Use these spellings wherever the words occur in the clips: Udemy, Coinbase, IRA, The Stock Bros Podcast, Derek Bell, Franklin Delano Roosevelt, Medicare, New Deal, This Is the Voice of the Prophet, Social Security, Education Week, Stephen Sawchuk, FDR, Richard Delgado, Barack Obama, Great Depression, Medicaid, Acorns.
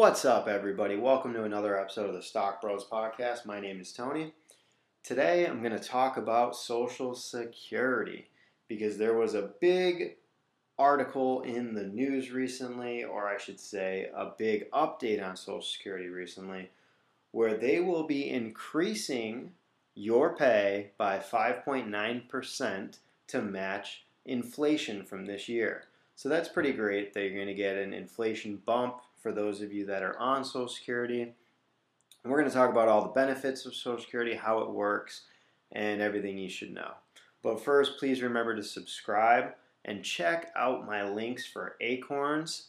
What's up, everybody? Welcome to another episode of the Stock Bros Podcast. My name is Tony. Today, I'm going to talk about Social Security because there was a big article in the news recently, or I should say a big update on Social Security recently, where they will be increasing your pay by 5.9% to match inflation from this year. So that's pretty great that you're going to get an inflation bump for those of you that are on Social Security. And we're going to talk about all the benefits of Social Security, how it works, and everything you should know. But first, please remember to subscribe and check out my links for Acorns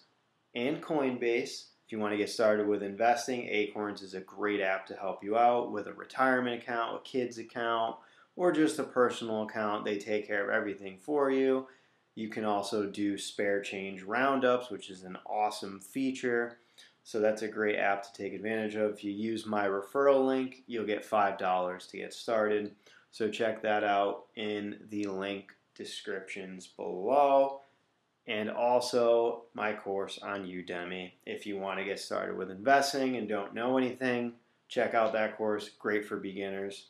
and Coinbase. If you want to get started with investing, Acorns is a great app to help you out with a retirement account, a kids account, or just a personal account. They take care of everything for you. You can also do spare change roundups, which is an awesome feature. So that's a great app to take advantage of. If you use my referral link, you'll get $5 to get started. So check that out in the link descriptions below. And also my course on Udemy. If you want to get started with investing and don't know anything, check out that course. Great for beginners.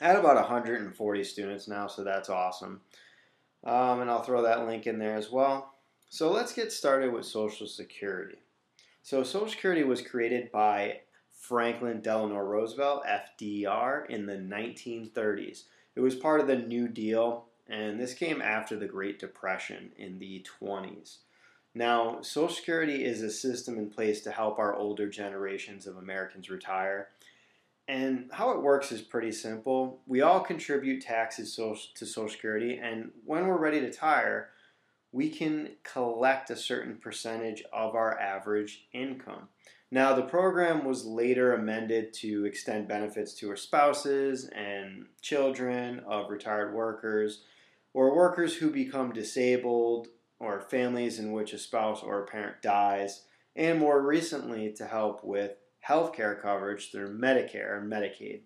I had about 140 students now, so that's awesome. And I'll throw that link in there as well. So let's get started with Social Security. So Social Security was created by Franklin Delano Roosevelt, FDR, in the 1930s. It was part of the New Deal, and this came after the Great Depression in the 20s. Now, Social Security is a system in place to help our older generations of Americans retire. And how it works is pretty simple. We all contribute taxes to Social Security, and when we're ready to retire, we can collect a certain percentage of our average income. Now, the program was later amended to extend benefits to our spouses and children of retired workers, or workers who become disabled, or families in which a spouse or a parent dies, and more recently to help with healthcare coverage through Medicare and Medicaid.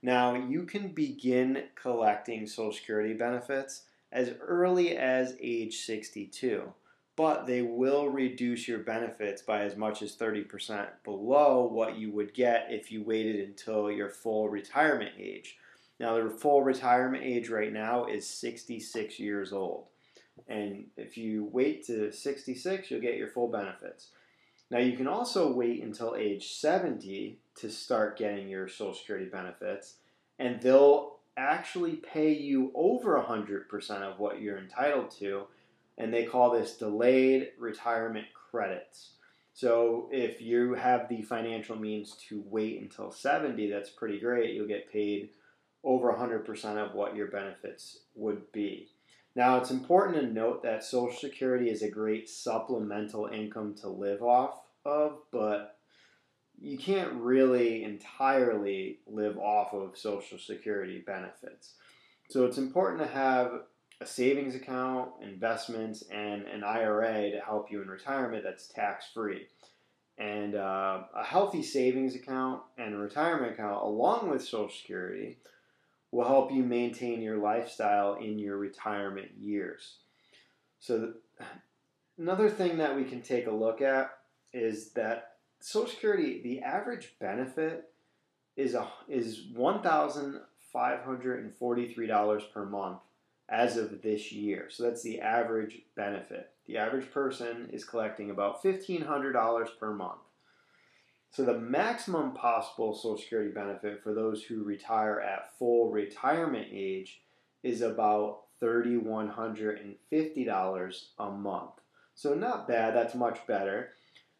Now, you can begin collecting Social Security benefits as early as age 62, but they will reduce your benefits by as much as 30% below what you would get if you waited until your full retirement age. Now, the full retirement age right now is 66 years old, and if you wait to 66, you'll get your full benefits. Now, you can also wait until age 70 to start getting your Social Security benefits, and they'll actually pay you over 100% of what you're entitled to, and they call this delayed retirement credits. So if you have the financial means to wait until 70, that's pretty great. You'll get paid over 100% of what your benefits would be. Now, it's important to note that Social Security is a great supplemental income to live off of, but you can't really entirely live off of Social Security benefits. So it's important to have a savings account, investments, and an IRA to help you in retirement that's tax-free. And a healthy savings account and a retirement account, along with Social Security, will help you maintain your lifestyle in your retirement years. So another thing that we can take a look at is that Social Security, the average benefit is $1,543 per month as of this year. So that's the average benefit. The average person is collecting about $1,500 per month. So the maximum possible Social Security benefit for those who retire at full retirement age is about $3,150 a month. So not bad, that's much better.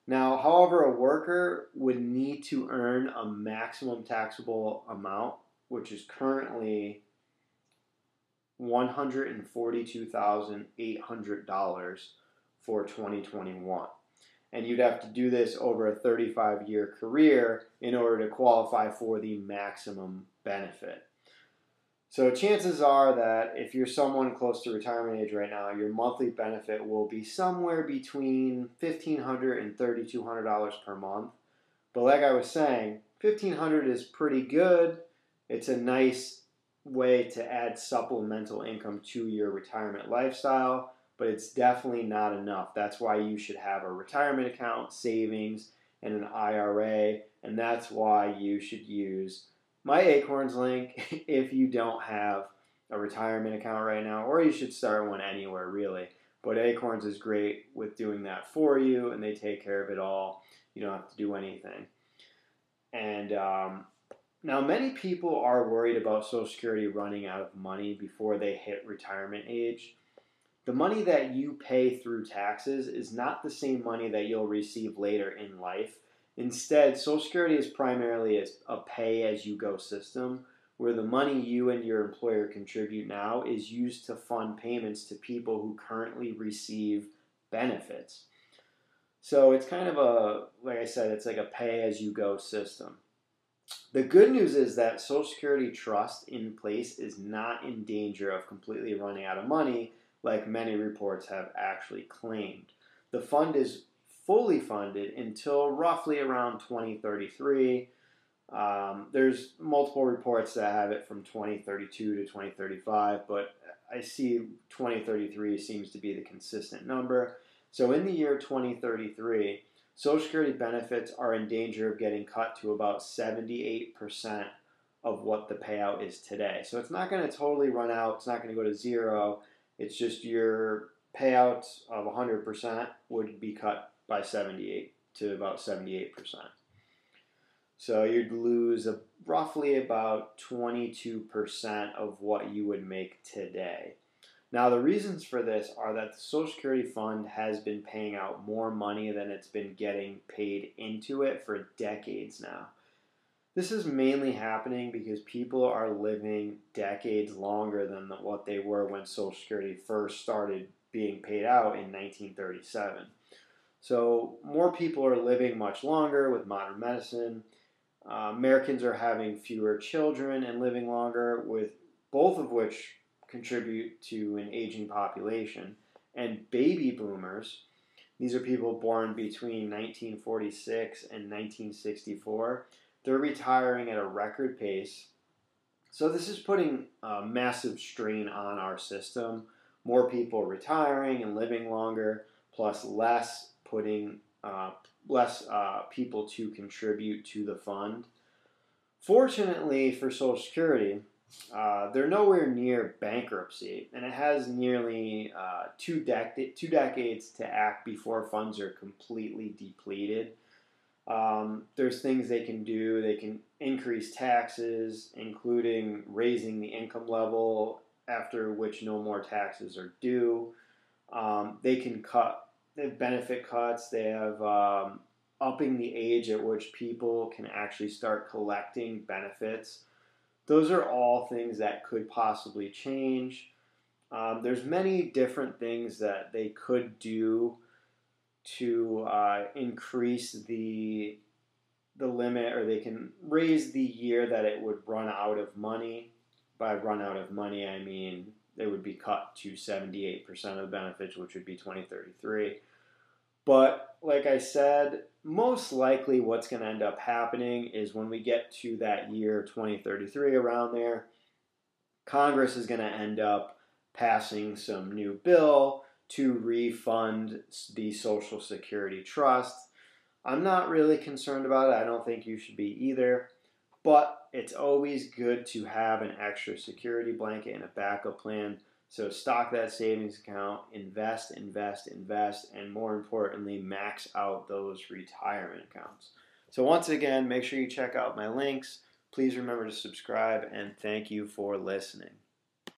Now, however, a worker would need to earn a maximum taxable amount, which is currently $142,800 for 2021. And you'd have to do this over a 35-year career in order to qualify for the maximum benefit. So chances are that if you're someone close to retirement age right now, your monthly benefit will be somewhere between $1,500 and $3,200 per month. But like I was saying, $1,500 is pretty good. It's a nice way to add supplemental income to your retirement lifestyle, but it's definitely not enough. That's why you should have a retirement account, savings, and an IRA, and that's why you should use my Acorns link if you don't have a retirement account right now, or you should start one anywhere really. But Acorns is great with doing that for you, and they take care of it all. You don't have to do anything. And now many people are worried about Social Security running out of money before they hit retirement age. The money that you pay through taxes is not the same money that you'll receive later in life. Instead, Social Security is primarily a pay-as-you-go system, where the money you and your employer contribute now is used to fund payments to people who currently receive benefits. So it's kind of a, like I said, it's like a pay-as-you-go system. The good news is that Social Security trust in place is not in danger of completely running out of money, like many reports have actually claimed. The fund is fully funded until roughly around 2033. There's multiple reports that have it from 2032 to 2035, but I see 2033 seems to be the consistent number. So in the year 2033, Social Security benefits are in danger of getting cut to about 78% of what the payout is today. So it's not going to totally run out. It's not going to go to zero. It's just your payouts of 100% would be cut by 78 to about 78%. So you'd lose roughly about 22% of what you would make today. Now, the reasons for this are that the Social Security Fund has been paying out more money than it's been getting paid into it for decades now. This is mainly happening because people are living decades longer than what they were when Social Security first started being paid out in 1937. So more people are living much longer with modern medicine. Americans are having fewer children and living longer, with both of which contribute to an aging population. And baby boomers, these are people born between 1946 and 1964, they're retiring at a record pace. So this is putting a massive strain on our system. More people retiring and living longer, plus less putting less people to contribute to the fund. Fortunately for Social Security, they're nowhere near bankruptcy, and it has nearly two decades to act before funds are completely depleted. There's things they can do. They can increase taxes, including raising the income level, after which no more taxes are due. They can cut. They have benefit cuts. They have upping the age at which people can actually start collecting benefits. Those are all things that could possibly change. There's many different things that they could do to increase the limit, or they can raise the year that it would run out of money. By run out of money, I mean they would be cut to 78% of the benefits, which would be 2033. But like I said, most likely what's going to end up happening is when we get to that year 2033 around there, Congress is going to end up passing some new bill to refund the Social Security Trust. I'm not really concerned about it. I don't think you should be either. But it's always good to have an extra security blanket and a backup plan. So stock that savings account, invest, invest, invest, and more importantly, max out those retirement accounts. So once again, make sure you check out my links. Please remember to subscribe, and thank you for listening.